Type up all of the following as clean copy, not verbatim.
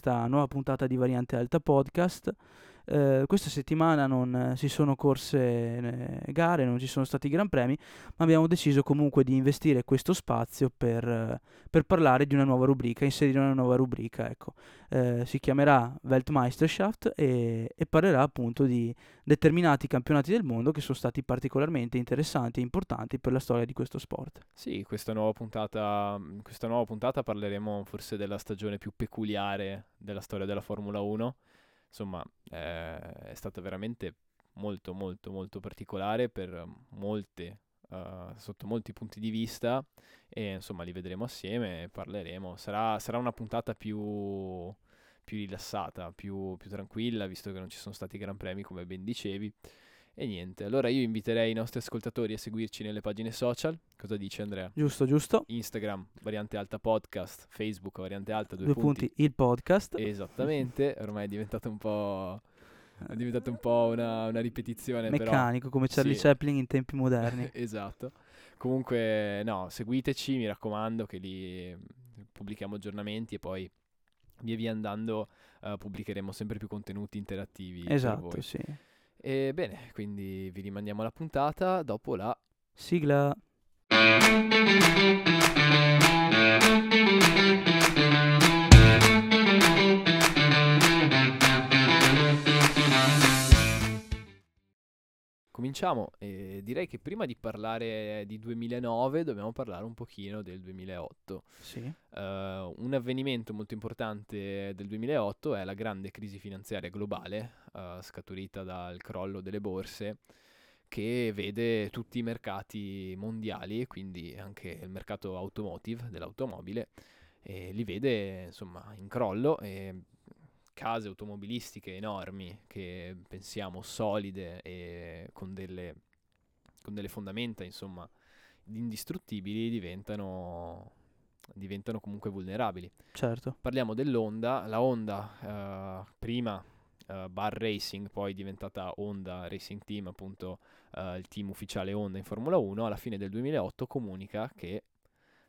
Questa nuova puntata di Variante Alta Podcast. Questa settimana non si sono corse gare, non ci sono stati gran premi, ma abbiamo deciso comunque di investire questo spazio per parlare di una nuova rubrica, inserire una nuova rubrica, ecco. Si chiamerà Weltmeisterschaft e parlerà appunto di determinati campionati del mondo che sono stati particolarmente interessanti e importanti per la storia di questo sport. Sì, questa nuova puntata parleremo forse della stagione più peculiare della storia della Formula 1. Insomma, è stata veramente molto molto molto particolare per sotto molti punti di vista, e insomma li vedremo assieme e parleremo. Sarà una puntata più rilassata, più tranquilla, visto che non ci sono stati gran premi, come ben dicevi. E niente, allora io inviterei i nostri ascoltatori a seguirci nelle pagine social. Cosa dice Andrea? Giusto. Instagram, Variante Alta Podcast, Facebook, Variante Alta, due punti. Il podcast. Esattamente, ormai è diventato un po' una ripetizione. Meccanico, però, come Charlie Chaplin in tempi moderni. Esatto. Comunque, no, seguiteci, mi raccomando, che lì pubblichiamo aggiornamenti e poi via andando pubblicheremo sempre più contenuti interattivi. Esatto, per voi. Sì. E bene, quindi vi rimandiamo alla puntata dopo la sigla. Cominciamo, direi che prima di parlare di 2009 dobbiamo parlare un pochino del 2008. Sì. Un avvenimento molto importante del 2008 è la grande crisi finanziaria globale, scaturita dal crollo delle borse, che vede tutti i mercati mondiali, e quindi anche il mercato automotive, dell'automobile, li vede insomma in crollo, e case automobilistiche enormi, che pensiamo solide e con delle fondamenta insomma indistruttibili, diventano comunque vulnerabili. Certo. Parliamo dell'Honda, la Honda prima Bar Racing, poi diventata Honda Racing Team, appunto il team ufficiale Honda in Formula 1, alla fine del 2008 comunica che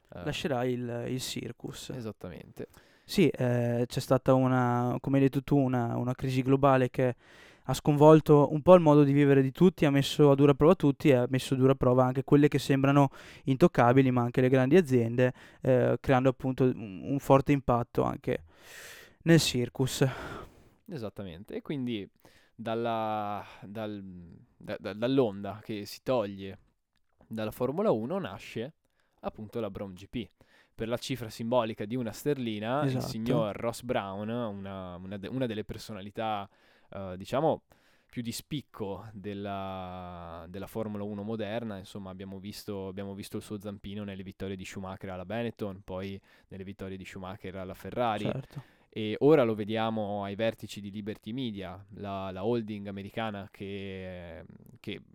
lascerà il circus. Esattamente. Sì, c'è stata come hai detto tu, una crisi globale che ha sconvolto un po' il modo di vivere di tutti, ha messo a dura prova tutti e ha messo a dura prova anche quelle che sembrano intoccabili, ma anche le grandi aziende, creando appunto un forte impatto anche nel circus. Esattamente, e quindi dall'Honda che si toglie dalla Formula 1 nasce appunto la BrawnGP. Per la cifra simbolica di una sterlina, esatto. Il signor Ross Brawn, una delle personalità, diciamo, più di spicco della Formula 1 moderna, insomma, abbiamo visto il suo zampino nelle vittorie di Schumacher alla Benetton, poi nelle vittorie di Schumacher alla Ferrari. Certo. E ora lo vediamo ai vertici di Liberty Media, la holding americana che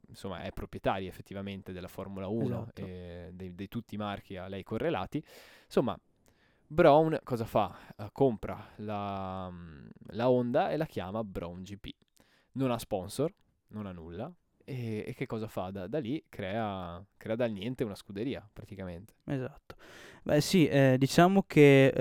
insomma è proprietaria effettivamente della Formula 1, esatto. E di tutti i marchi a lei correlati. Insomma, Brawn cosa fa? Compra la Honda e la chiama BrawnGP. Non ha sponsor, non ha nulla. E che cosa fa? Da lì crea dal niente una scuderia praticamente. Esatto. Beh sì, diciamo che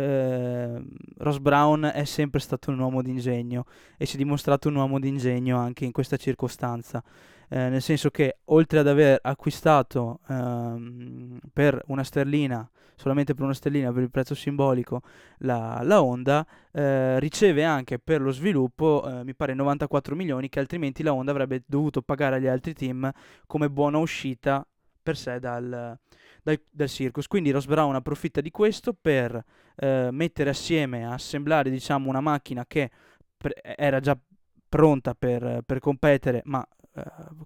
Ross Brawn è sempre stato un uomo d'ingegno e si è dimostrato un uomo d'ingegno anche in questa circostanza, nel senso che oltre ad aver acquistato solamente per una sterlina per il prezzo simbolico la Honda, riceve anche per lo sviluppo mi pare 94 milioni che altrimenti la Honda avrebbe dovuto pagare agli altri team come buona uscita per sé dal circus. Quindi Ross Brawn approfitta di questo per mettere assieme, assemblare diciamo una macchina che era già pronta per competere, ma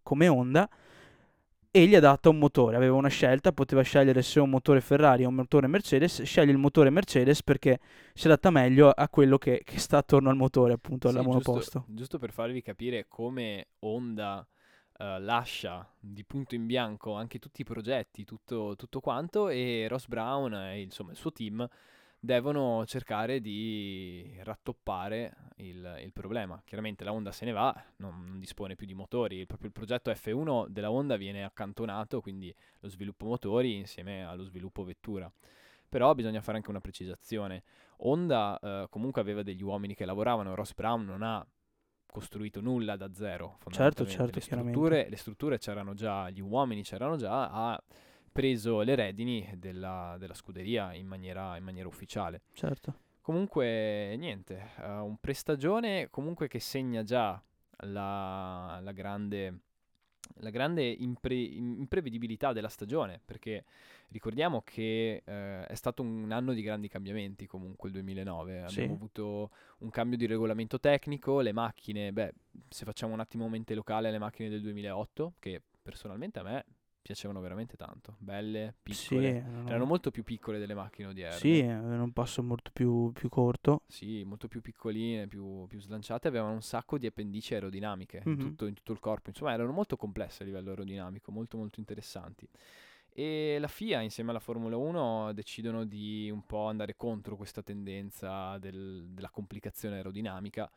come Honda, e gli ha dato un motore. Aveva una scelta, poteva scegliere se un motore Ferrari o un motore Mercedes. Sceglie il motore Mercedes perché si adatta meglio a quello che sta attorno al motore, appunto, alla monoposto. Giusto per farvi capire come Honda lascia di punto in bianco anche tutti i progetti, tutto quanto, e Ross Brawn e insomma il suo team devono cercare di rattoppare il problema. Chiaramente la Honda se ne va, non dispone più di motori, proprio il progetto F1 della Honda viene accantonato, quindi lo sviluppo motori insieme allo sviluppo vettura. Però bisogna fare anche una precisazione: Honda comunque aveva degli uomini che lavoravano. Ross Brawn non ha costruito nulla da zero, fondamentalmente. Certo, le strutture c'erano già, gli uomini c'erano già, ha preso le redini della scuderia in maniera ufficiale. Certo. Comunque niente, un prestagione comunque che segna già la grande imprevedibilità della stagione, perché ricordiamo che è stato un anno di grandi cambiamenti comunque il 2009. Sì. Abbiamo avuto un cambio di regolamento tecnico, le macchine, se facciamo un attimo mente locale, le macchine del 2008, che personalmente a me piacevano veramente tanto, belle, piccole, sì, erano molto più piccole delle macchine odierne. Sì, avevano un passo molto più corto. Sì, molto più piccoline, più slanciate, avevano un sacco di appendici aerodinamiche in tutto il corpo, insomma erano molto complesse a livello aerodinamico, molto molto interessanti. E la FIA insieme alla Formula 1 decidono di un po' andare contro questa tendenza della complicazione aerodinamica,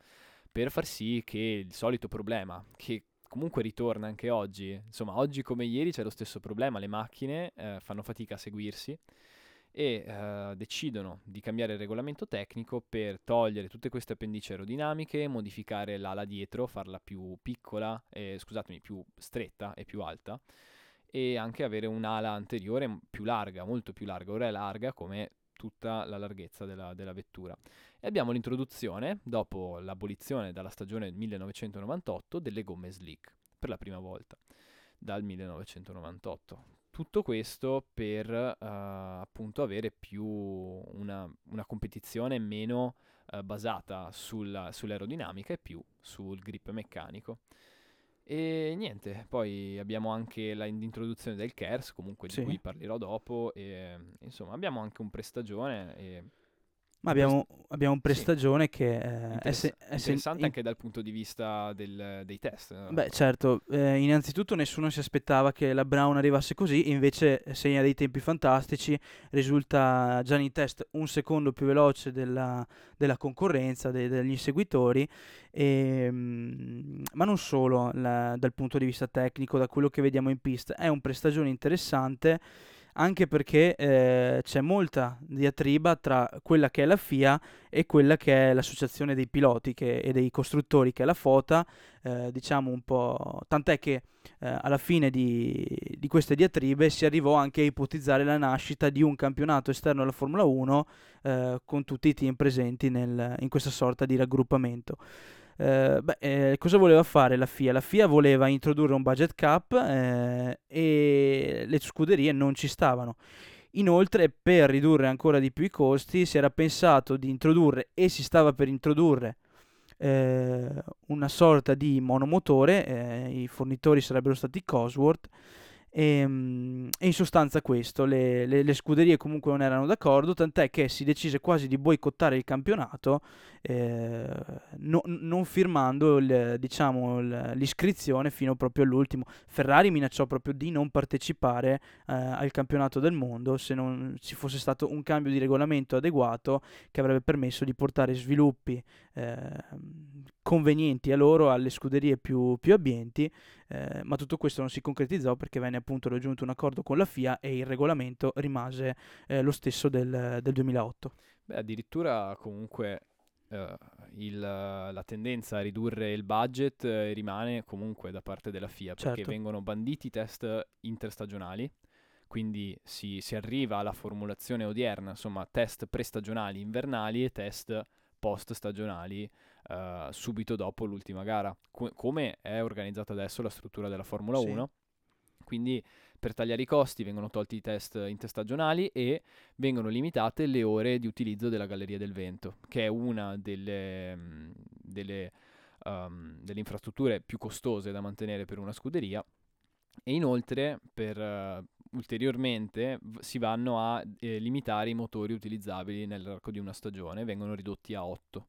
per far sì che il solito problema, che comunque ritorna anche oggi, insomma oggi come ieri c'è lo stesso problema, le macchine fanno fatica a seguirsi e decidono di cambiare il regolamento tecnico per togliere tutte queste appendici aerodinamiche, modificare l'ala dietro, farla più piccola, più stretta e più alta, e anche avere un'ala anteriore più larga, molto più larga, ora è larga come tutta la larghezza della vettura. E abbiamo l'introduzione, dopo l'abolizione dalla stagione 1998, delle gomme slick, per la prima volta, dal 1998. Tutto questo per appunto avere più una competizione meno basata sull'aerodinamica e più sul grip meccanico. E niente, poi abbiamo anche l'introduzione del KERS, comunque di cui parlerò dopo, e insomma abbiamo anche un prestagione. Abbiamo un prestagione che è interessante anche dal punto di vista dei test. Certo, innanzitutto nessuno si aspettava che la Brawn arrivasse così, invece segna dei tempi fantastici, risulta già nei test un secondo più veloce della concorrenza, degli seguitori, ma non solo dal punto di vista tecnico, da quello che vediamo in pista. È un prestagione interessante, anche perché c'è molta diatriba tra quella che è la FIA e quella che è l'associazione dei piloti e dei costruttori, che è la FOTA, diciamo un po', tant'è che alla fine di queste diatribe si arrivò anche a ipotizzare la nascita di un campionato esterno alla Formula 1 con tutti i team presenti in questa sorta di raggruppamento. Cosa voleva fare la FIA? La FIA voleva introdurre un budget cap e le scuderie non ci stavano. Inoltre, per ridurre ancora di più i costi, si era pensato di introdurre, e si stava per introdurre, una sorta di monomotore. I fornitori sarebbero stati Cosworth. E in sostanza questo, le scuderie comunque non erano d'accordo, tant'è che si decise quasi di boicottare il campionato, non firmando l'iscrizione fino proprio all'ultimo. Ferrari minacciò proprio di non partecipare al campionato del mondo se non ci fosse stato un cambio di regolamento adeguato che avrebbe permesso di portare sviluppi convenienti a loro, alle scuderie più abbienti, ma tutto questo non si concretizzò perché venne appunto raggiunto un accordo con la FIA e il regolamento rimase lo stesso del 2008. Addirittura comunque la tendenza a ridurre il budget rimane comunque da parte della FIA, perché certo, vengono banditi test interstagionali, quindi si arriva alla formulazione odierna, insomma test prestagionali invernali e test post stagionali subito dopo l'ultima gara, come è organizzata adesso la struttura della Formula 1. Quindi per tagliare i costi vengono tolti i test interstagionali e vengono limitate le ore di utilizzo della Galleria del Vento, che è una delle infrastrutture più costose da mantenere per una scuderia. E inoltre ulteriormente si vanno a limitare i motori utilizzabili nell'arco di una stagione, vengono ridotti a 8.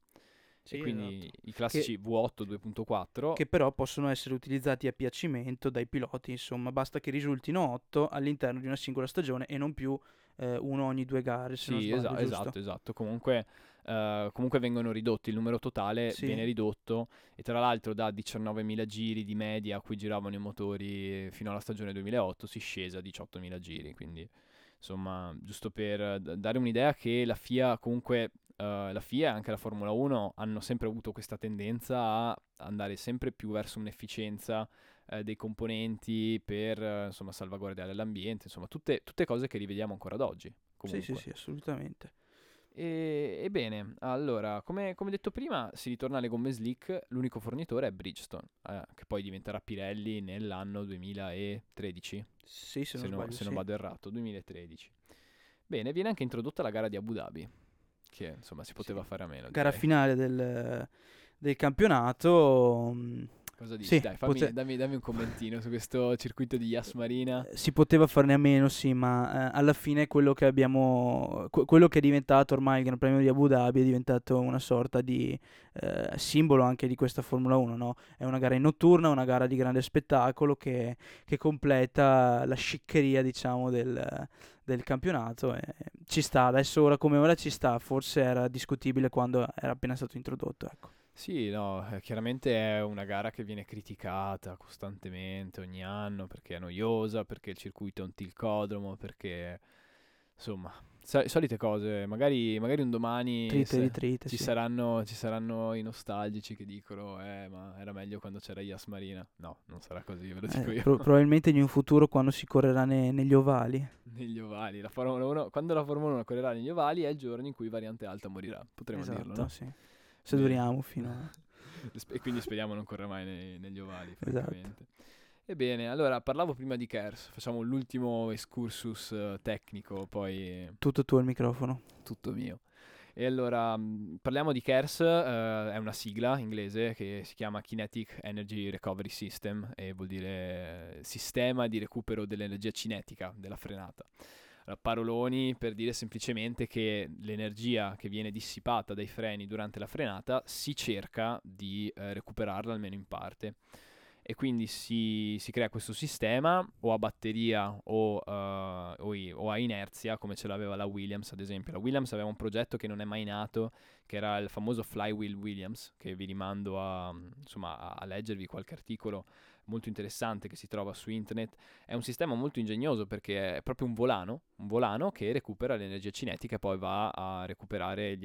Sì, e quindi i classici V8 2.4, che però possono essere utilizzati a piacimento dai piloti, insomma basta che risultino 8 all'interno di una singola stagione e non più uno ogni due gare, se non sbaglio, esatto. Comunque vengono ridotti, il numero totale viene ridotto, e tra l'altro da 19.000 giri di media a cui giravano i motori fino alla stagione 2008 si scese a 18.000 giri, quindi insomma giusto per dare un'idea che la FIA comunque la FIA e anche la Formula 1 hanno sempre avuto questa tendenza a andare sempre più verso un'efficienza dei componenti per insomma salvaguardare l'ambiente, insomma tutte cose che rivediamo ancora ad oggi. Comunque. Sì, assolutamente. E bene, allora, come detto prima, si ritorna alle gomme slick, l'unico fornitore è Bridgestone, che poi diventerà Pirelli nell'anno 2013. Sì, se non sbaglio, se non vado errato, 2013. Bene, viene anche introdotta la gara di Abu Dhabi, che insomma si poteva fare a meno. Gara finale del campionato. Cosa dici? Sì, dai, dammi un commentino su questo circuito di Yas Marina. Si poteva farne a meno, sì, ma alla fine quello che abbiamo, quello che è diventato ormai il Gran Premio di Abu Dhabi è diventato una sorta di simbolo anche di questa Formula 1, no? È una gara in notturna, una gara di grande spettacolo che completa la sciccheria, diciamo, del campionato. Ci sta, adesso ora come ora ci sta, forse era discutibile quando era appena stato introdotto, ecco. Sì, no, chiaramente è una gara che viene criticata costantemente ogni anno perché è noiosa, perché il circuito è un tilcodromo, perché insomma, solite cose. Magari un domani ci saranno i nostalgici che dicono ma era meglio quando c'era Yas Marina. No, non sarà così, ve lo dico io. Probabilmente in un futuro quando si correrà negli ovali. Negli ovali, la Formula 1, quando la Formula 1 correrà negli ovali è il giorno in cui Variante Alta morirà, potremmo dirlo, no? Sì. Se duriamo fino a... E quindi speriamo non corra mai negli ovali, francamente. Esatto. Ebbene, allora, parlavo prima di KERS, facciamo l'ultimo excursus tecnico, poi... Tutto tuo il microfono. Tutto mio. E allora, parliamo di KERS, è una sigla inglese che si chiama Kinetic Energy Recovery System, e vuol dire sistema di recupero dell'energia cinetica della frenata. Paroloni per dire semplicemente che l'energia che viene dissipata dai freni durante la frenata si cerca di recuperarla almeno in parte, e quindi si crea questo sistema o a batteria o a inerzia, come ce l'aveva la Williams ad esempio. La Williams aveva un progetto che non è mai nato, che era il famoso Flywheel Williams, che vi rimando a leggervi qualche articolo molto interessante che si trova su internet. È un sistema molto ingegnoso perché è proprio un volano che recupera l'energia cinetica e poi va a recuperare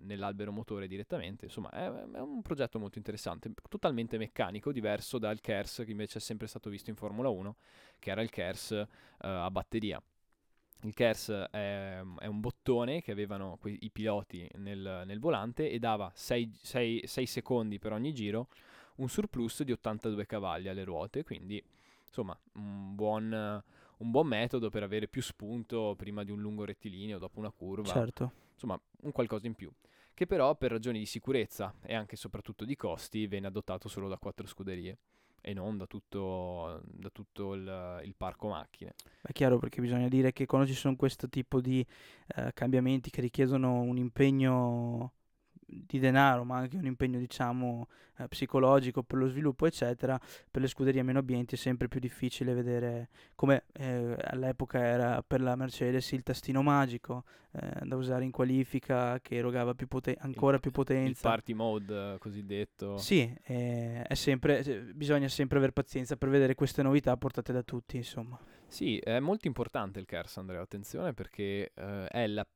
nell'albero motore direttamente. Insomma, è un progetto molto interessante, totalmente meccanico, diverso dal KERS che invece è sempre stato visto in Formula 1, che era il KERS a batteria. Il KERS è un bottone che avevano i piloti nel volante e dava 6 secondi per ogni giro, un surplus di 82 cavalli alle ruote, quindi insomma un buon metodo per avere più spunto prima di un lungo rettilineo, dopo una curva, certo. Insomma un qualcosa in più, che però per ragioni di sicurezza e anche soprattutto di costi venne adottato solo da 4 scuderie e non da tutto il parco macchine. È chiaro, perché bisogna dire che quando ci sono questo tipo di cambiamenti che richiedono un impegno di denaro, ma anche un impegno psicologico per lo sviluppo eccetera, per le scuderie meno abbienti è sempre più difficile vedere, come all'epoca era per la Mercedes il tastino magico da usare in qualifica, che erogava ancora più potenza, il party mode cosiddetto. Sì, è sempre, bisogna sempre aver pazienza per vedere queste novità portate da tutti, insomma. Sì, è molto importante il KERS, Andrea, attenzione, perché è il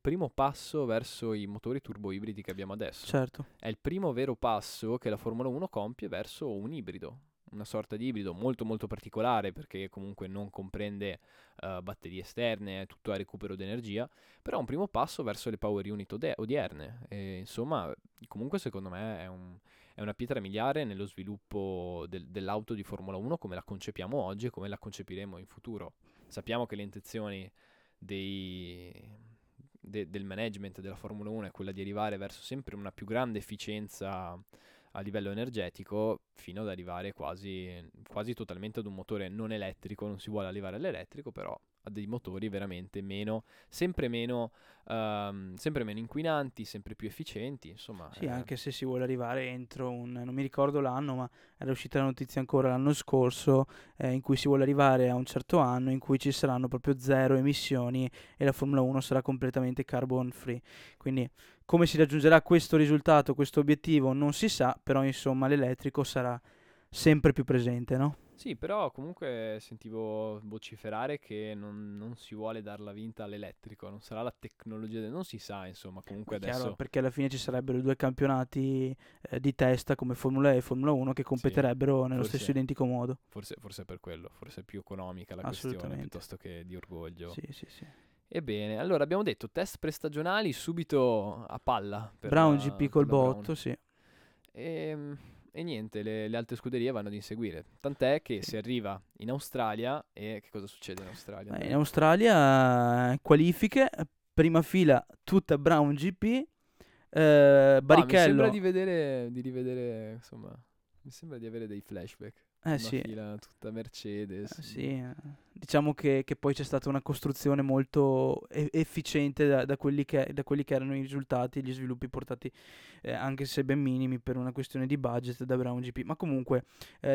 primo passo verso i motori turboibridi che abbiamo adesso. Certo. È il primo vero passo che la Formula 1 compie verso un ibrido, una sorta di ibrido molto molto particolare, perché comunque non comprende batterie esterne, è tutto a recupero d'energia, però è un primo passo verso le power unit odierne. E, insomma, comunque secondo me è una pietra miliare nello sviluppo dell'auto di Formula 1 come la concepiamo oggi e come la concepiremo in futuro. Sappiamo che le intenzioni del management della Formula 1 è quella di arrivare verso sempre una più grande efficienza a livello energetico, fino ad arrivare quasi totalmente ad un motore non elettrico. Non si vuole arrivare all'elettrico, però a dei motori veramente sempre meno inquinanti, sempre più efficienti, insomma. Sì, anche se si vuole arrivare entro non mi ricordo l'anno, ma era uscita la notizia ancora l'anno scorso in cui si vuole arrivare a un certo anno in cui ci saranno proprio zero emissioni e la Formula 1 sarà completamente carbon free. Quindi come si raggiungerà questo risultato, questo obiettivo, non si sa, però insomma l'elettrico sarà sempre più presente, no? Sì, però comunque sentivo vociferare che non si vuole darla vinta all'elettrico, non sarà la tecnologia, non si sa, insomma, comunque adesso... Chiaro, perché alla fine ci sarebbero due campionati di testa come Formula E e Formula 1 che competerebbero nello stesso identico modo. Forse per quello, forse è più economica la questione piuttosto che di orgoglio. Sì. Ebbene, allora abbiamo detto test prestagionali subito a palla. BrawnGP col botto, sì. E niente, le altre scuderie vanno ad inseguire. Tant'è che si arriva in Australia e che cosa succede in Australia? In Australia qualifiche, prima fila tutta BrawnGP, Barrichello. Mi sembra di rivedere, insomma, mi sembra di avere dei flashback. Fila tutta Mercedes. Diciamo che poi c'è stata una costruzione molto efficiente da quelli che erano i risultati, gli sviluppi portati anche se ben minimi per una questione di budget da BrawnGP, ma comunque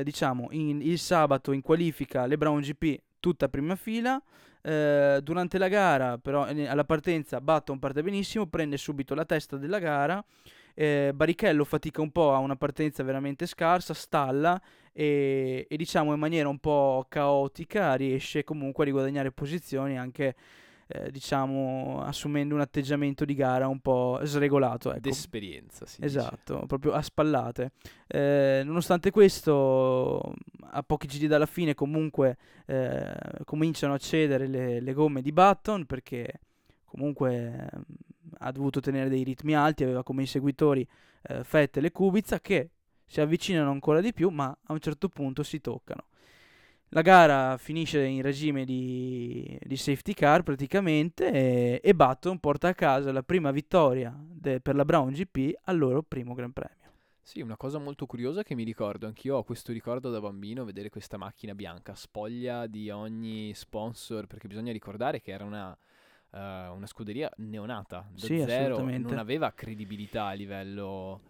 diciamo il sabato in qualifica le BrawnGP tutta prima fila, durante la gara però alla partenza Button parte benissimo, prende subito la testa della gara, Barrichello fatica un po', ha una partenza veramente scarsa, stalla e diciamo in maniera un po' caotica riesce comunque a riguadagnare posizioni anche diciamo assumendo un atteggiamento di gara un po' sregolato, ecco. D'esperienza, sì. Esatto, dice. Proprio a spallate. Nonostante questo, a pochi giri dalla fine comunque cominciano a cedere le gomme di Button, perché comunque ha dovuto tenere dei ritmi alti, aveva come inseguitori Vettel e Kubica che si avvicinano ancora di più, ma a un certo punto si toccano. La gara finisce in regime di safety car praticamente e Button porta a casa la prima vittoria per la BrawnGP al loro primo Gran Premio. Sì, una cosa molto curiosa che mi ricordo, anch'io ho questo ricordo da bambino, vedere questa macchina bianca spoglia di ogni sponsor, perché bisogna ricordare che era una scuderia neonata, da zero, non aveva credibilità a livello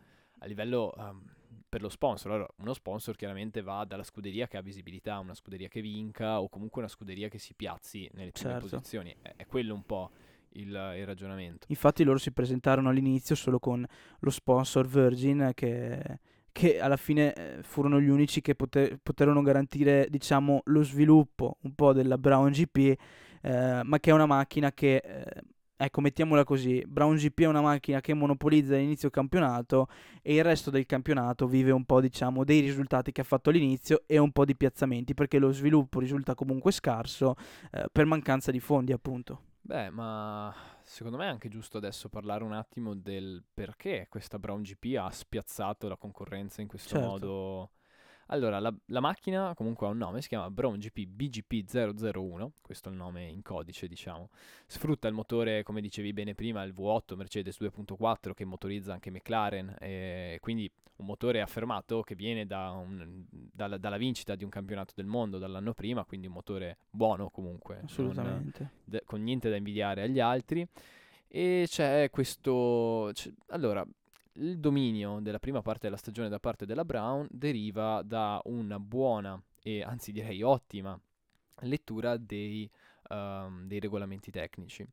per lo sponsor. Allora, uno sponsor chiaramente va dalla scuderia che ha visibilità, una scuderia che vinca o comunque una scuderia che si piazzi nelle prime posizioni, è quello un po' il ragionamento. Infatti loro si presentarono all'inizio solo con lo sponsor Virgin che alla fine furono gli unici che poterono garantire, diciamo, lo sviluppo un po' della BrawnGP, ma che è una macchina che ecco, mettiamola così, BrawnGP è una macchina che monopolizza l'inizio campionato e il resto del campionato vive un po', diciamo, dei risultati che ha fatto all'inizio e un po' di piazzamenti, perché lo sviluppo risulta comunque scarso per mancanza di fondi, appunto. Beh, ma secondo me è anche giusto adesso parlare un attimo del perché questa BrawnGP ha spiazzato la concorrenza in questo modo. Allora, la macchina comunque ha un nome, si chiama BrawnGP BGP001, questo è il nome in codice, diciamo. Sfrutta il motore, come dicevi bene prima, il V8 Mercedes 2.4 che motorizza anche McLaren, quindi un motore affermato che viene dalla vincita di un campionato del mondo dall'anno prima, quindi un motore buono comunque. Assolutamente. Con niente da invidiare agli altri. E c'è questo... Allora... Il dominio della prima parte della stagione da parte della Brawn deriva da una buona e anzi direi ottima lettura dei regolamenti tecnici.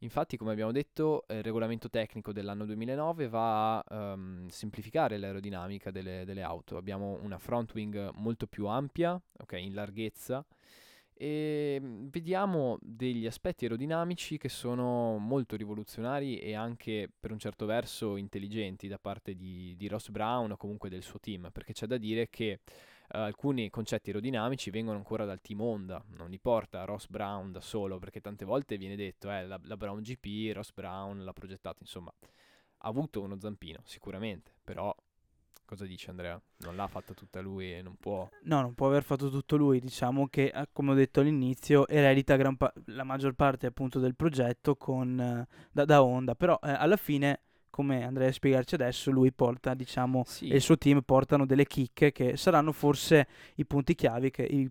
Infatti, come abbiamo detto, il regolamento tecnico dell'anno 2009 va a semplificare l'aerodinamica delle auto. Abbiamo una front wing molto più ampia, in larghezza, e vediamo degli aspetti aerodinamici che sono molto rivoluzionari e anche per un certo verso intelligenti da parte di Ross Brawn o comunque del suo team, perché c'è da dire che alcuni concetti aerodinamici vengono ancora dal team Honda, non li porta Ross Brawn da solo, perché tante volte viene detto la BrawnGP, Ross Brawn l'ha progettato, insomma ha avuto uno zampino sicuramente, però... Cosa dice Andrea? Non l'ha fatta tutta lui e non può... No, non può aver fatto tutto lui, diciamo che, come ho detto all'inizio, eredita la maggior parte appunto del progetto da Honda, però alla fine, come Andrea a spiegarci adesso, lui porta, diciamo, e il suo team portano delle chicche che saranno forse i punti chiavi che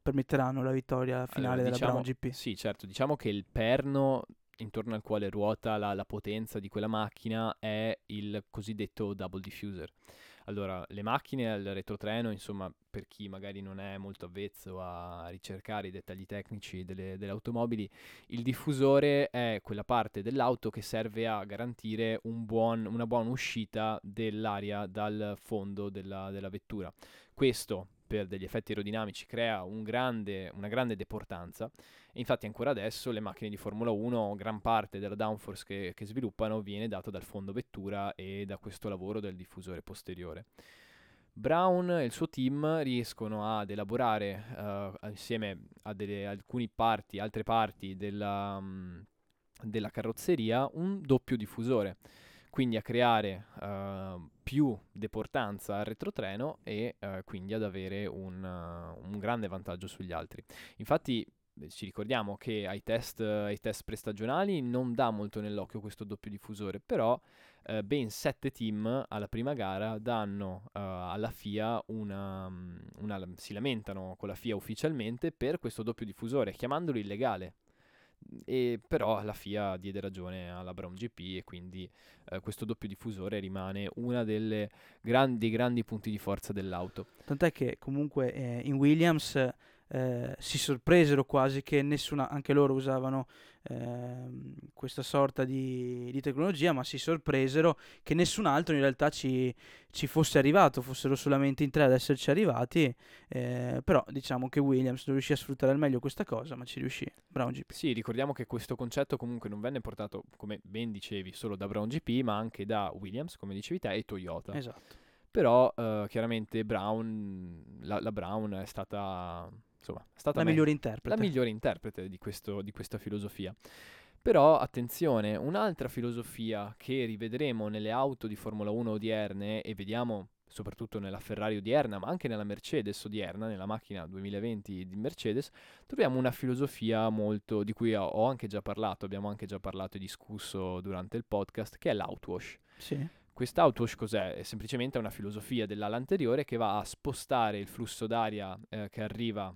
permetteranno la vittoria finale della BrawnGP. Sì, certo, diciamo che il perno... intorno al quale ruota la potenza di quella macchina è il cosiddetto double diffuser. Allora, le macchine al retrotreno, insomma, per chi magari non è molto avvezzo a ricercare i dettagli tecnici delle automobili, il diffusore è quella parte dell'auto che serve a garantire una buona uscita dell'aria dal fondo della vettura. Questo per degli effetti aerodinamici crea una grande deportanza, e infatti ancora adesso le macchine di Formula 1, gran parte della downforce che sviluppano viene data dal fondo vettura e da questo lavoro del diffusore posteriore. Brawn e il suo team riescono ad elaborare insieme a altre parti della carrozzeria un doppio diffusore, quindi a creare più deportanza al retrotreno e quindi ad avere un grande vantaggio sugli altri. Infatti ci ricordiamo che ai test prestagionali non dà molto nell'occhio questo doppio diffusore, però ben 7 team alla prima gara danno alla FIA si lamentano con la FIA ufficialmente per questo doppio diffusore, chiamandolo illegale. E però la FIA diede ragione alla BrawnGP e quindi questo doppio diffusore rimane una delle grandi punti di forza dell'auto, tant'è che comunque in Williams si sorpresero quasi che anche loro usavano questa sorta di tecnologia, ma si sorpresero che nessun altro in realtà ci fosse arrivato, fossero solamente in 3 ad esserci arrivati, però diciamo che Williams non riuscì a sfruttare al meglio questa cosa, ma ci riuscì BrawnGP. Sì, ricordiamo che questo concetto comunque non venne portato, come ben dicevi, solo da BrawnGP, ma anche da Williams, come dicevi te, e Toyota. Esatto. Però chiaramente la Brawn è stata... Insomma, è stata la migliore interprete di questa filosofia. Però attenzione, un'altra filosofia che rivedremo nelle auto di Formula 1 odierne, e vediamo soprattutto nella Ferrari odierna, ma anche nella Mercedes odierna, nella macchina 2020 di Mercedes, troviamo una filosofia molto di cui ho anche già parlato, abbiamo anche già parlato e discusso durante il podcast, che è l'outwash. Sì. Quest'outwash cos'è? È semplicemente una filosofia dell'ala anteriore che va a spostare il flusso d'aria che arriva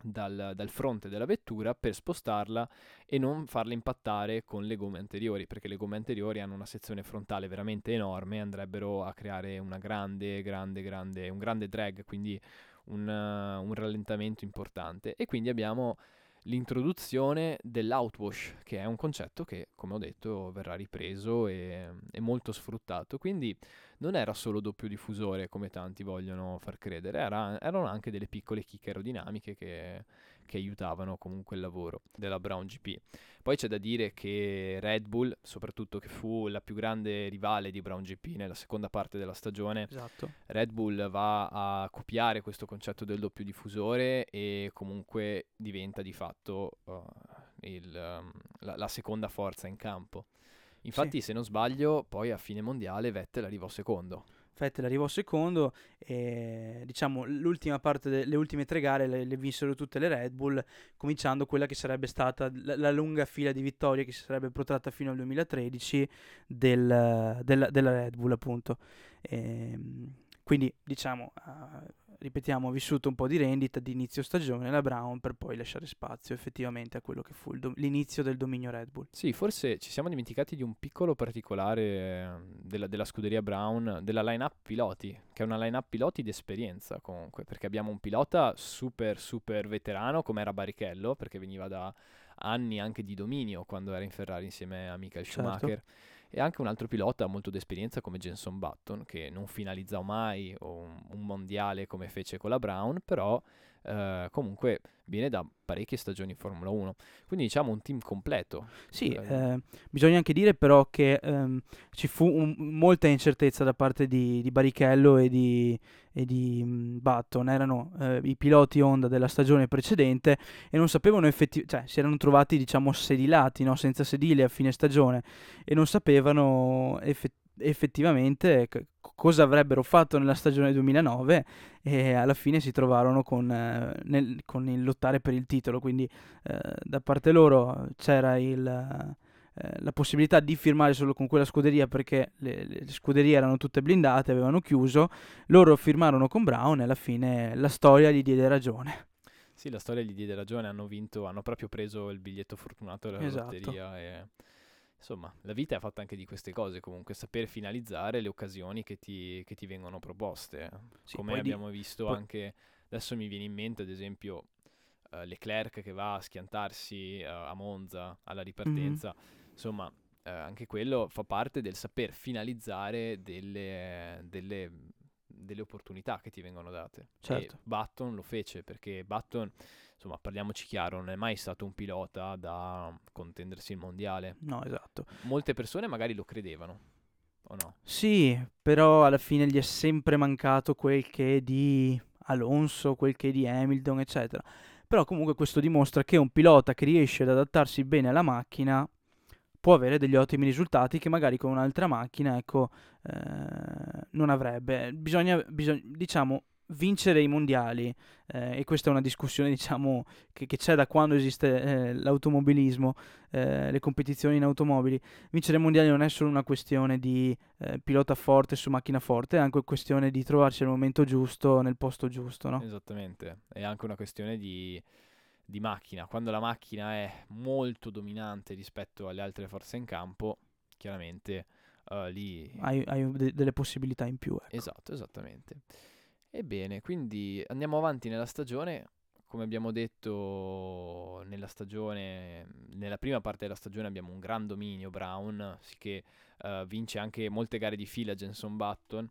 dal fronte della vettura, per spostarla e non farla impattare con le gomme anteriori, perché le gomme anteriori hanno una sezione frontale veramente enorme e andrebbero a creare un grande drag, quindi un rallentamento importante. E quindi abbiamo l'introduzione dell'outwash, che è un concetto che, come ho detto, verrà ripreso e molto sfruttato. Quindi non era solo doppio diffusore come tanti vogliono far credere, erano anche delle piccole chicche aerodinamiche che aiutavano comunque il lavoro della BrawnGP. Poi c'è da dire che Red Bull, soprattutto, che fu la più grande rivale di BrawnGP nella seconda parte della stagione, esatto. Red Bull va a copiare questo concetto del doppio diffusore e comunque diventa di fatto la seconda forza in campo. Infatti, sì. Se non sbaglio, poi a fine mondiale Vettel arrivò secondo e diciamo l'ultima parte le ultime 3 gare le vinsero tutte le Red Bull, cominciando quella che sarebbe stata la lunga fila di vittorie che si sarebbe protratta fino al 2013 della Red Bull, appunto. Quindi diciamo ripetiamo, ha vissuto un po' di rendita di inizio stagione la Brawn, per poi lasciare spazio effettivamente a quello che fu l'inizio del dominio Red Bull. Sì, forse ci siamo dimenticati di un piccolo particolare della scuderia Brawn, della line-up piloti, che è una line-up piloti d'esperienza comunque, perché abbiamo un pilota super veterano come era Barrichello, perché veniva da anni anche di dominio quando era in Ferrari insieme a Michael Schumacher. Certo. E anche un altro pilota molto d'esperienza come Jenson Button, che non finalizzò mai un mondiale come fece con la Brawn, però comunque viene da parecchie stagioni in Formula 1, quindi diciamo un team completo. Sì, bisogna anche dire però che ci fu molta incertezza da parte di Barrichello e di Button, erano i piloti Honda della stagione precedente e non sapevano si erano trovati diciamo sedilati, no? Senza sedile a fine stagione, e non sapevano effettivamente cosa avrebbero fatto nella stagione 2009, e alla fine si trovarono con il lottare per il titolo, quindi da parte loro c'era la possibilità di firmare solo con quella scuderia, perché le scuderie erano tutte blindate, avevano chiuso, loro firmarono con Brawn e alla fine la storia gli diede ragione. Sì, la storia gli diede ragione, hanno proprio preso il biglietto fortunato della lotteria e... Insomma, la vita è fatta anche di queste cose, comunque, saper finalizzare le occasioni che ti vengono proposte. Sì, come abbiamo visto anche, adesso mi viene in mente ad esempio Leclerc che va a schiantarsi a Monza alla ripartenza, insomma anche quello fa parte del saper finalizzare delle delle opportunità che ti vengono date. Certo. E Button lo fece, perché Button, insomma, parliamoci chiaro, non è mai stato un pilota da contendersi il mondiale. No, esatto. Molte persone magari lo credevano, o no? Sì, però alla fine gli è sempre mancato quel che di Alonso, quel che di Hamilton, eccetera. Però comunque questo dimostra che un pilota che riesce ad adattarsi bene alla macchina può avere degli ottimi risultati che magari con un'altra macchina, ecco, non avrebbe. Bisogna diciamo, vincere i mondiali, e questa è una discussione, diciamo, che c'è da quando esiste l'automobilismo, le competizioni in automobili. Vincere i mondiali non è solo una questione di pilota forte su macchina forte, è anche questione di trovarsi al momento giusto, nel posto giusto, no? Esattamente, è anche una questione di macchina. Quando la macchina è molto dominante rispetto alle altre forze in campo, chiaramente lì hai delle possibilità in più, ecco. Esatto, esattamente. Ebbene, quindi andiamo avanti nella stagione. Come abbiamo detto, nella prima parte della stagione abbiamo un gran dominio Brawn, che vince anche molte gare di fila Jenson Button,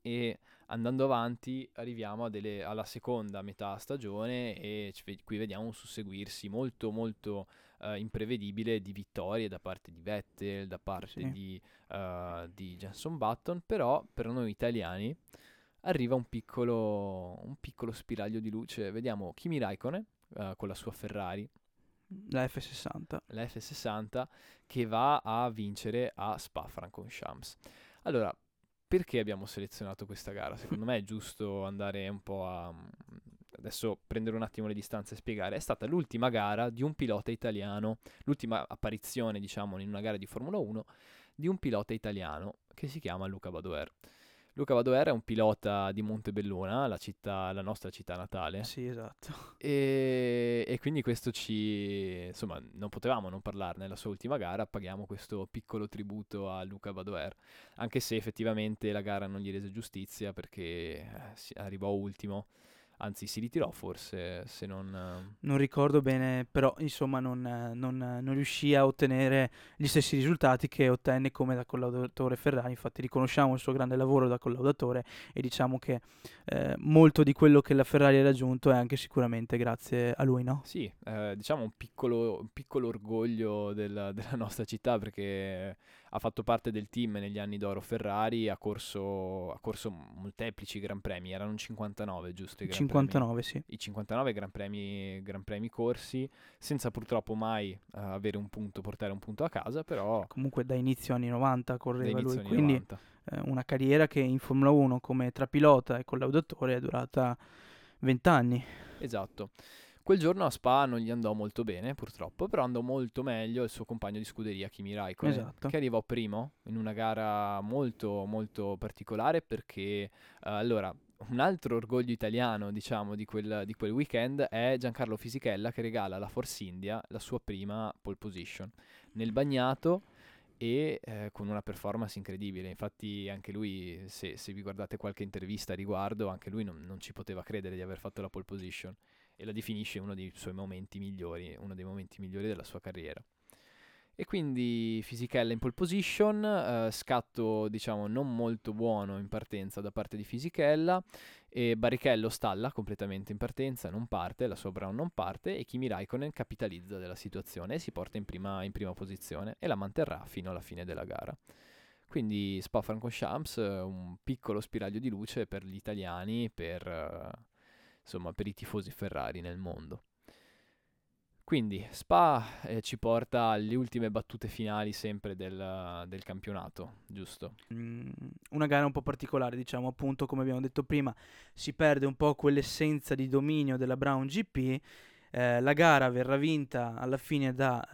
e andando avanti arriviamo alla seconda metà stagione, e qui vediamo un susseguirsi molto molto imprevedibile di vittorie da parte di Vettel, da parte di Jenson Button. Però per noi italiani arriva un piccolo spiraglio di luce. Vediamo Kimi Raikkonen con la sua Ferrari, la F60, che va a vincere a Spa-Francorchamps. Allora, perché abbiamo selezionato questa gara? Secondo me è giusto andare un po' adesso prendere un attimo le distanze e spiegare. È stata l'ultima gara di un pilota italiano, l'ultima apparizione, diciamo, in una gara di Formula 1 di un pilota italiano che si chiama Luca Badoer. Luca Badoer è un pilota di Montebellona, la nostra città natale. Sì, esatto. E quindi questo insomma, non potevamo non parlarne. La sua ultima gara, paghiamo questo piccolo tributo a Luca Badoer, anche se effettivamente la gara non gli rese giustizia, perché arrivò ultimo, anzi si ritirò forse, se non... Non ricordo bene, però insomma non riuscì a ottenere gli stessi risultati che ottenne come da collaudatore Ferrari. Infatti riconosciamo il suo grande lavoro da collaudatore, e diciamo che molto di quello che la Ferrari ha raggiunto è anche sicuramente grazie a lui, no? Sì, diciamo un piccolo orgoglio della nostra città, perché ha fatto parte del team negli anni d'oro Ferrari, ha corso molteplici Gran Premi, erano 59 giusto? I 59 Gran Premi corsi, senza purtroppo mai avere un punto, portare un punto a casa, però... Comunque da inizio anni 90 correva lui, quindi una carriera che in Formula 1 come tra pilota e collaudatore è durata 20 anni. Esatto. Quel giorno a Spa non gli andò molto bene, purtroppo, però andò molto meglio il suo compagno di scuderia Kimi Raikkonen, esatto, che arrivò primo in una gara molto molto particolare, perché allora... Un altro orgoglio italiano, diciamo, di quel weekend è Giancarlo Fisichella, che regala alla Force India la sua prima pole position nel bagnato, e con una performance incredibile. Infatti anche lui, se vi guardate qualche intervista a riguardo, anche lui non ci poteva credere di aver fatto la pole position, e la definisce uno dei momenti migliori della sua carriera. E quindi Fisichella in pole position, scatto diciamo non molto buono in partenza da parte di Fisichella, e Barrichello stalla completamente in partenza, non parte, la sua Brawn non parte, e Kimi Raikkonen capitalizza della situazione e si porta in prima posizione, e la manterrà fino alla fine della gara. Quindi Spa-Francorchamps, un piccolo spiraglio di luce per gli italiani, per i tifosi Ferrari nel mondo. Quindi Spa ci porta alle ultime battute finali sempre del campionato, giusto? Una gara un po' particolare, diciamo, appunto, come abbiamo detto prima, si perde un po' quell'essenza di dominio della BrawnGP. La gara verrà vinta alla fine da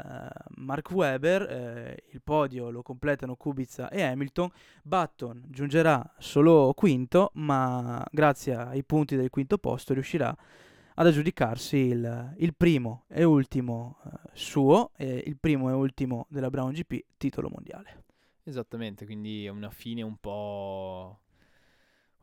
Mark Webber, il podio lo completano Kubica e Hamilton. Button giungerà solo quinto, ma grazie ai punti del quinto posto riuscirà ad aggiudicarsi il primo e ultimo suo, e il primo e ultimo della BrawnGP titolo mondiale. Esattamente, quindi è una fine un po'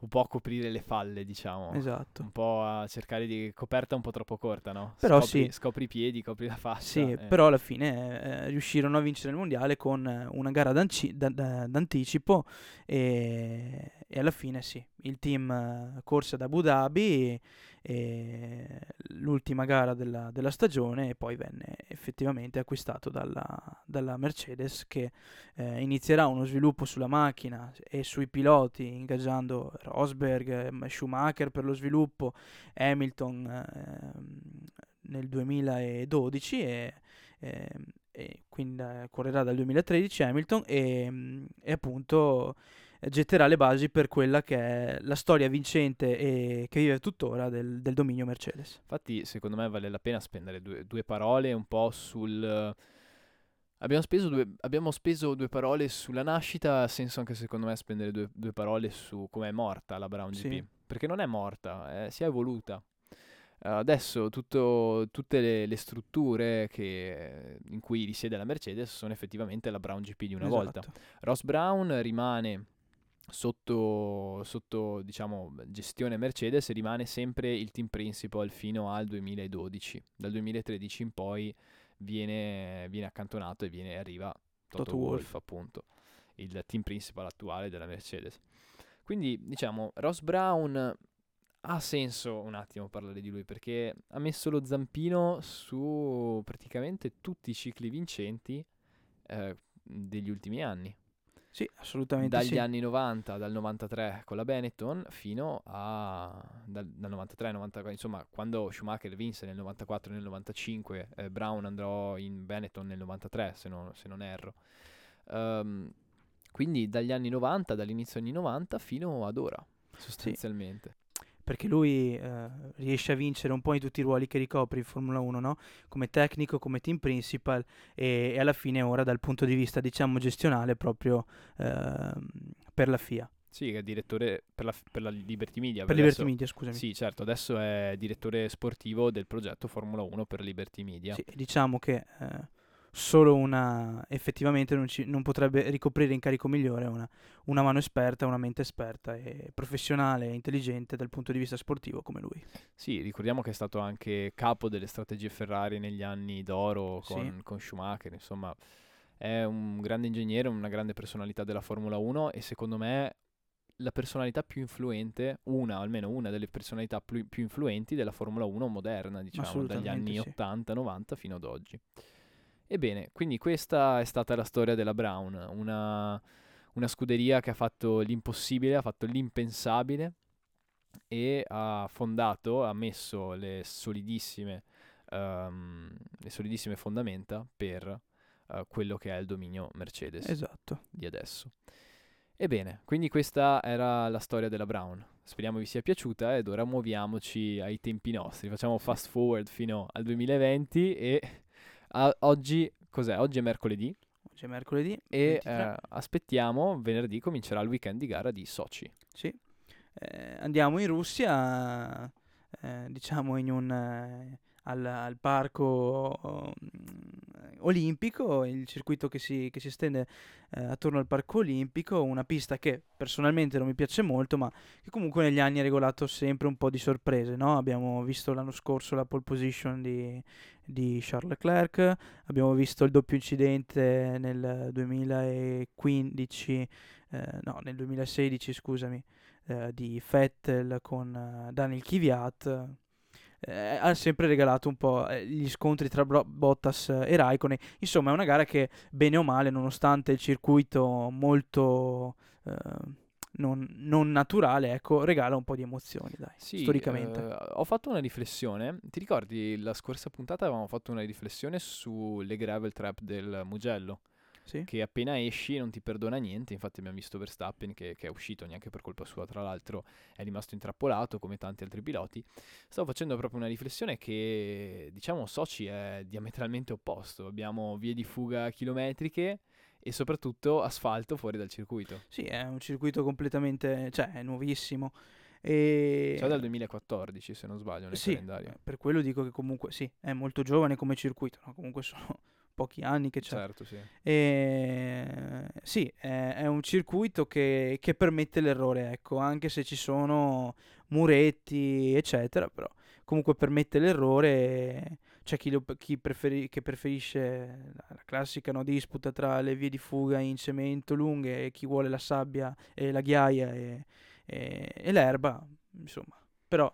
un po' a coprire le falle, diciamo. Esatto. Un po' a cercare di coperta un po' troppo corta, no? Però scopri, sì. Scopri i piedi, copri la faccia. Sì, però alla fine riuscirono a vincere il mondiale con una gara d'anticipo e alla fine sì, il team corse ad Abu Dhabi e l'ultima gara della stagione e poi venne effettivamente acquistato dalla Mercedes che inizierà uno sviluppo sulla macchina e sui piloti ingaggiando Rosberg, Schumacher per lo sviluppo, Hamilton nel 2012 e quindi correrà dal 2013 Hamilton e appunto getterà le basi per quella che è la storia vincente e che vive tuttora del dominio Mercedes. Infatti secondo me vale la pena spendere due parole un po' sul... Abbiamo speso due parole sulla nascita, ha senso anche secondo me spendere due parole su come è morta la BrawnGP, sì. Perché non è morta, si è evoluta. Adesso tutte le strutture in cui risiede la Mercedes sono effettivamente la BrawnGP di una volta. Ross Brawn rimane... Sotto diciamo gestione Mercedes, rimane sempre il team principal fino al 2012. Dal 2013 in poi viene accantonato e arriva Toto Wolff, appunto, il team principal attuale della Mercedes. Quindi diciamo Ross Brawn, ha senso un attimo parlare di lui perché ha messo lo zampino su praticamente tutti i cicli vincenti degli ultimi anni. Sì, assolutamente dagli anni 90, dal 93 con la Benetton fino a... dal 93 al 94, insomma, quando Schumacher vinse nel 94 e nel 95, Brawn andrò in Benetton nel 93, se non erro. Quindi dagli anni 90, dall'inizio anni 90 fino ad ora, sostanzialmente. Sì. Perché lui riesce a vincere un po' in tutti i ruoli che ricopre in Formula 1, no? Come tecnico, come team principal e alla fine ora dal punto di vista, diciamo, gestionale proprio per la FIA. Sì, è direttore per la Liberty Media. Per Liberty Media, scusami. Sì, certo, adesso è direttore sportivo del progetto Formula 1 per Liberty Media. Sì, diciamo che... solo una effettivamente non potrebbe ricoprire incarico migliore una mano esperta, una mente esperta e professionale e intelligente dal punto di vista sportivo come lui. Sì, ricordiamo che è stato anche capo delle strategie Ferrari negli anni d'oro con Schumacher, insomma è un grande ingegnere, una grande personalità della Formula 1 e secondo me la personalità più influente, almeno una delle personalità più influenti della Formula 1 moderna, diciamo, dagli anni 80-90 fino ad oggi. Ebbene, quindi questa è stata la storia della Brawn, una scuderia che ha fatto l'impossibile, ha fatto l'impensabile e ha messo le solidissime fondamenta per quello che è il dominio Mercedes di adesso. Ebbene, quindi questa era la storia della Brawn. Speriamo vi sia piaciuta ed ora muoviamoci ai tempi nostri. Facciamo fast forward fino al 2020 e... oggi cos'è? Oggi è mercoledì. Oggi è mercoledì e aspettiamo venerdì comincerà il weekend di gara di Sochi. Sì. Andiamo in Russia, diciamo in al parco olimpico, il circuito che si estende attorno al parco olimpico, una pista che personalmente non mi piace molto ma che comunque negli anni ha regolato sempre un po' di sorprese, no? Abbiamo visto l'anno scorso la pole position di Charles Leclerc, abbiamo visto il doppio incidente nel 2016 di Vettel con Daniel Kvyat. Ha sempre regalato un po' gli scontri tra Bottas e Raikkonen. Insomma è una gara che bene o male, nonostante il circuito molto non naturale, ecco, regala un po' di emozioni, dai, sì, storicamente. Ho fatto una riflessione, ti ricordi la scorsa puntata avevamo fatto una riflessione sulle gravel trap del Mugello? Sì. Che appena esci non ti perdona niente, infatti abbiamo visto Verstappen che è uscito neanche per colpa sua, tra l'altro è rimasto intrappolato come tanti altri piloti. Stavo facendo proprio una riflessione che diciamo Sochi è diametralmente opposto, abbiamo vie di fuga chilometriche e soprattutto asfalto fuori dal circuito. Sì, è un circuito completamente, cioè è nuovissimo. Cioè dal 2014 se non sbaglio nel calendario. Per quello dico che comunque sì, è molto giovane come circuito, no? Comunque sono... pochi anni che c'è. Certo, sì. E, sì, è un circuito che permette l'errore, ecco, anche se ci sono muretti, eccetera, però comunque permette l'errore. C'è chi preferisce la classica, no, disputa tra le vie di fuga in cemento lunghe e chi vuole la sabbia e la ghiaia e l'erba, insomma. Però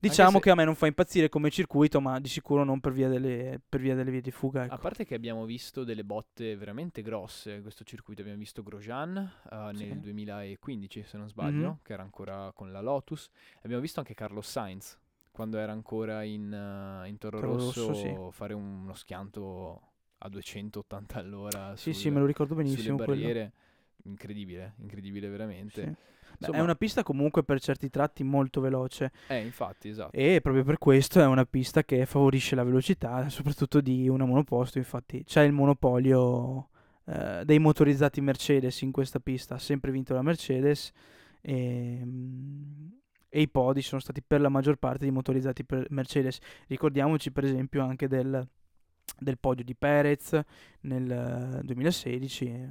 diciamo che a me non fa impazzire come circuito, ma di sicuro non per via delle vie di fuga, ecco. A parte che abbiamo visto delle botte veramente grosse in questo circuito. Abbiamo visto Grosjean nel 2015, se non sbaglio, che era ancora con la Lotus. Abbiamo visto anche Carlos Sainz, quando era ancora in Toro Rosso, sì, fare uno schianto a 280 all'ora. Sì, me lo ricordo benissimo. Sulle barriere, quello. Incredibile veramente. Sì. Insomma, è una pista comunque per certi tratti molto veloce. Infatti, esatto. E proprio per questo è una pista che favorisce la velocità, soprattutto di una monoposto. Infatti c'è il monopolio dei motorizzati Mercedes in questa pista. Ha sempre vinto la Mercedes e i podi sono stati per la maggior parte di motorizzati per Mercedes. Ricordiamoci per esempio anche del podio di Perez nel 2016.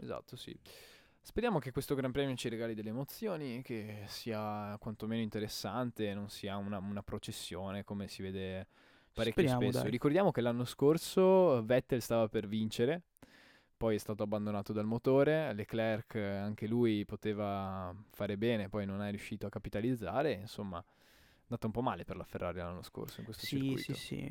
Esatto, sì. Speriamo che questo Gran Premio ci regali delle emozioni, che sia quantomeno interessante, non sia una processione come si vede parecchio spesso. Dai. Ricordiamo che l'anno scorso Vettel stava per vincere, poi è stato abbandonato dal motore. Leclerc anche lui poteva fare bene, poi non è riuscito a capitalizzare, insomma è andata un po' male per la Ferrari l'anno scorso in questo circuito. Sì,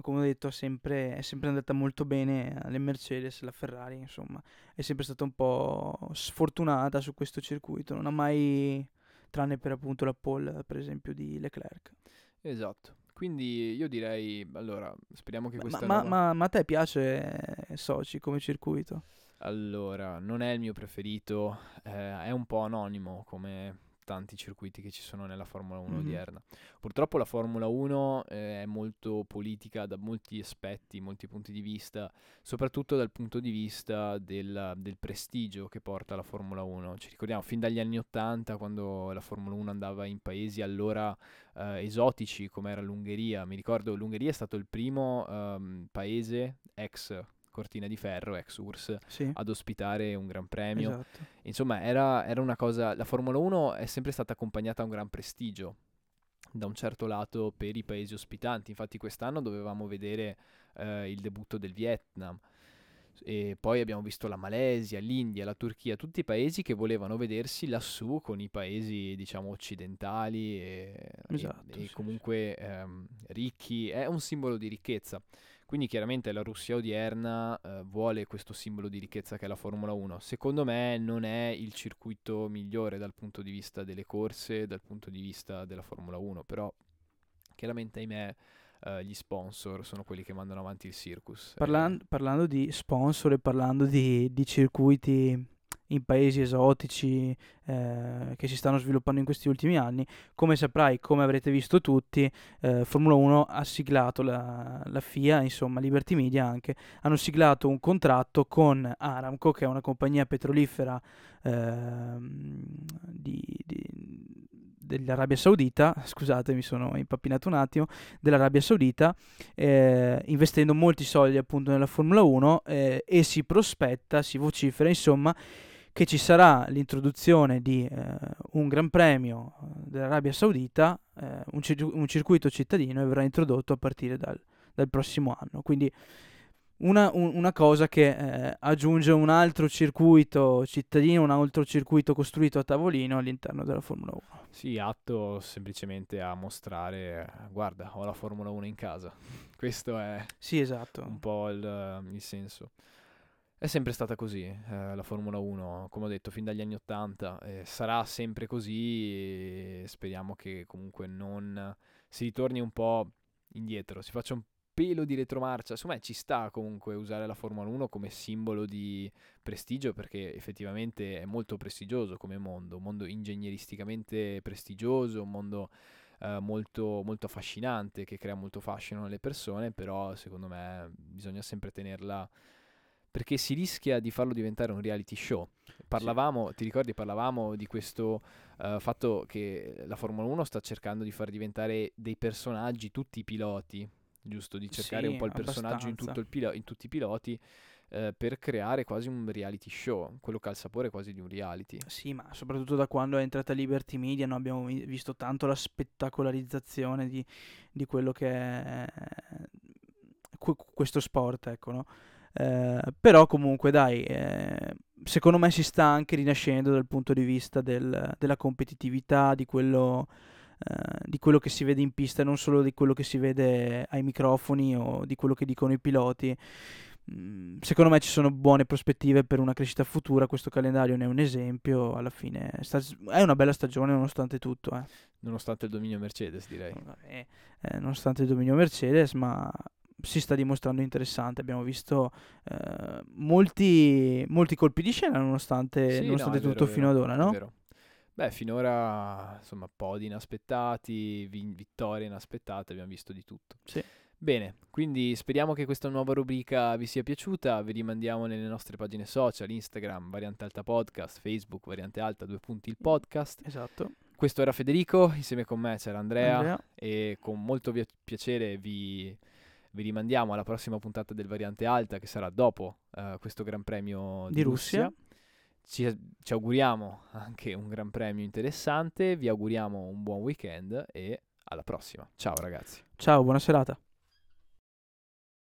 come ho detto è sempre andata molto bene alle Mercedes, la Ferrari insomma è sempre stata un po' sfortunata su questo circuito, non ha mai, tranne per appunto la pole per esempio di Leclerc. Esatto. Quindi io direi, allora, speriamo che questa ma a te piace Sochi come circuito? Allora, non è il mio preferito, è un po' anonimo come tanti circuiti che ci sono nella Formula 1 odierna. Purtroppo la Formula 1 è molto politica da molti aspetti, molti punti di vista, soprattutto dal punto di vista del prestigio che porta la Formula 1. Ci ricordiamo fin dagli anni 80, quando la Formula 1 andava in paesi allora esotici come era l'Ungheria. Mi ricordo l'Ungheria è stato il primo paese ex Cortina di Ferro, ex URSS, sì, ad ospitare un gran premio. Esatto. Insomma era una cosa, la Formula 1 è sempre stata accompagnata a un gran prestigio da un certo lato per i paesi ospitanti. Infatti quest'anno dovevamo vedere il debutto del Vietnam, e poi abbiamo visto la Malesia, l'India, la Turchia, tutti i paesi che volevano vedersi lassù con i paesi diciamo occidentali e comunque ricchi. È un simbolo di ricchezza, quindi chiaramente la Russia odierna vuole questo simbolo di ricchezza che è la Formula 1. Secondo me non è il circuito migliore dal punto di vista delle corse, dal punto di vista della Formula 1, però chiaramente ahimè gli sponsor sono quelli che mandano avanti il circus. Parlando di sponsor e parlando di circuiti in paesi esotici che si stanno sviluppando in questi ultimi anni, come saprai, come avrete visto tutti, Formula 1 ha siglato la FIA, insomma Liberty Media anche, hanno siglato un contratto con Aramco, che è una compagnia petrolifera dell'Arabia Saudita, scusate mi sono impappinato un attimo, dell'Arabia Saudita, investendo molti soldi appunto nella Formula 1 e si prospetta, si vocifera insomma che ci sarà l'introduzione di un gran premio dell'Arabia Saudita, un circuito cittadino, e verrà introdotto a partire dal prossimo anno. Quindi una cosa che aggiunge un altro circuito cittadino, un altro circuito costruito a tavolino all'interno della Formula 1. Sì, atto semplicemente a mostrare, guarda, ho la Formula 1 in casa. Questo è sì, esatto, un po' il senso. È sempre stata così la Formula 1, come ho detto, fin dagli anni 80. Sarà sempre così e speriamo che comunque non si ritorni un po' indietro, si faccia un pelo di retromarcia. Insomma ci sta comunque usare la Formula 1 come simbolo di prestigio, perché effettivamente è molto prestigioso come mondo, un mondo ingegneristicamente prestigioso, un mondo molto, molto affascinante, che crea molto fascino nelle persone, però secondo me bisogna sempre tenerla, perché si rischia di farlo diventare un reality show. Parlavamo, sì, ti ricordi, parlavamo di questo fatto che la Formula 1 sta cercando di far diventare dei personaggi tutti i piloti, giusto? Di cercare un po' il personaggio in, tutto il in tutti i piloti, per creare quasi un reality show, quello che ha il sapore quasi di un reality. Sì, ma soprattutto da quando è entrata Liberty Media, no? Abbiamo visto tanto la spettacolarizzazione di quello che è questo sport, ecco, no? Però comunque dai, secondo me si sta anche rinascendo dal punto di vista della competitività, di quello che si vede in pista, non solo di quello che si vede ai microfoni o di quello che dicono i piloti. Secondo me ci sono buone prospettive per una crescita futura, questo calendario ne è un esempio. Alla fine è una bella stagione nonostante tutto, nonostante il dominio Mercedes, direi. Nonostante il dominio Mercedes, ma si sta dimostrando interessante. Abbiamo visto molti colpi di scena nonostante tutto, fino ad ora, no? È vero. Beh, finora, insomma, podi inaspettati, vittorie inaspettate, abbiamo visto di tutto. Sì. Bene, quindi speriamo che questa nuova rubrica vi sia piaciuta. Vi rimandiamo nelle nostre pagine social, Instagram, Variante Alta Podcast, Facebook, Variante Alta, _ il podcast. Esatto. Questo era Federico, insieme con me c'era Andrea. E con molto piacere vi rimandiamo alla prossima puntata del Variante Alta, che sarà dopo questo Gran Premio di Russia. Ci auguriamo anche un gran premio interessante, vi auguriamo un buon weekend e alla prossima. Ciao ragazzi. Ciao, buona serata.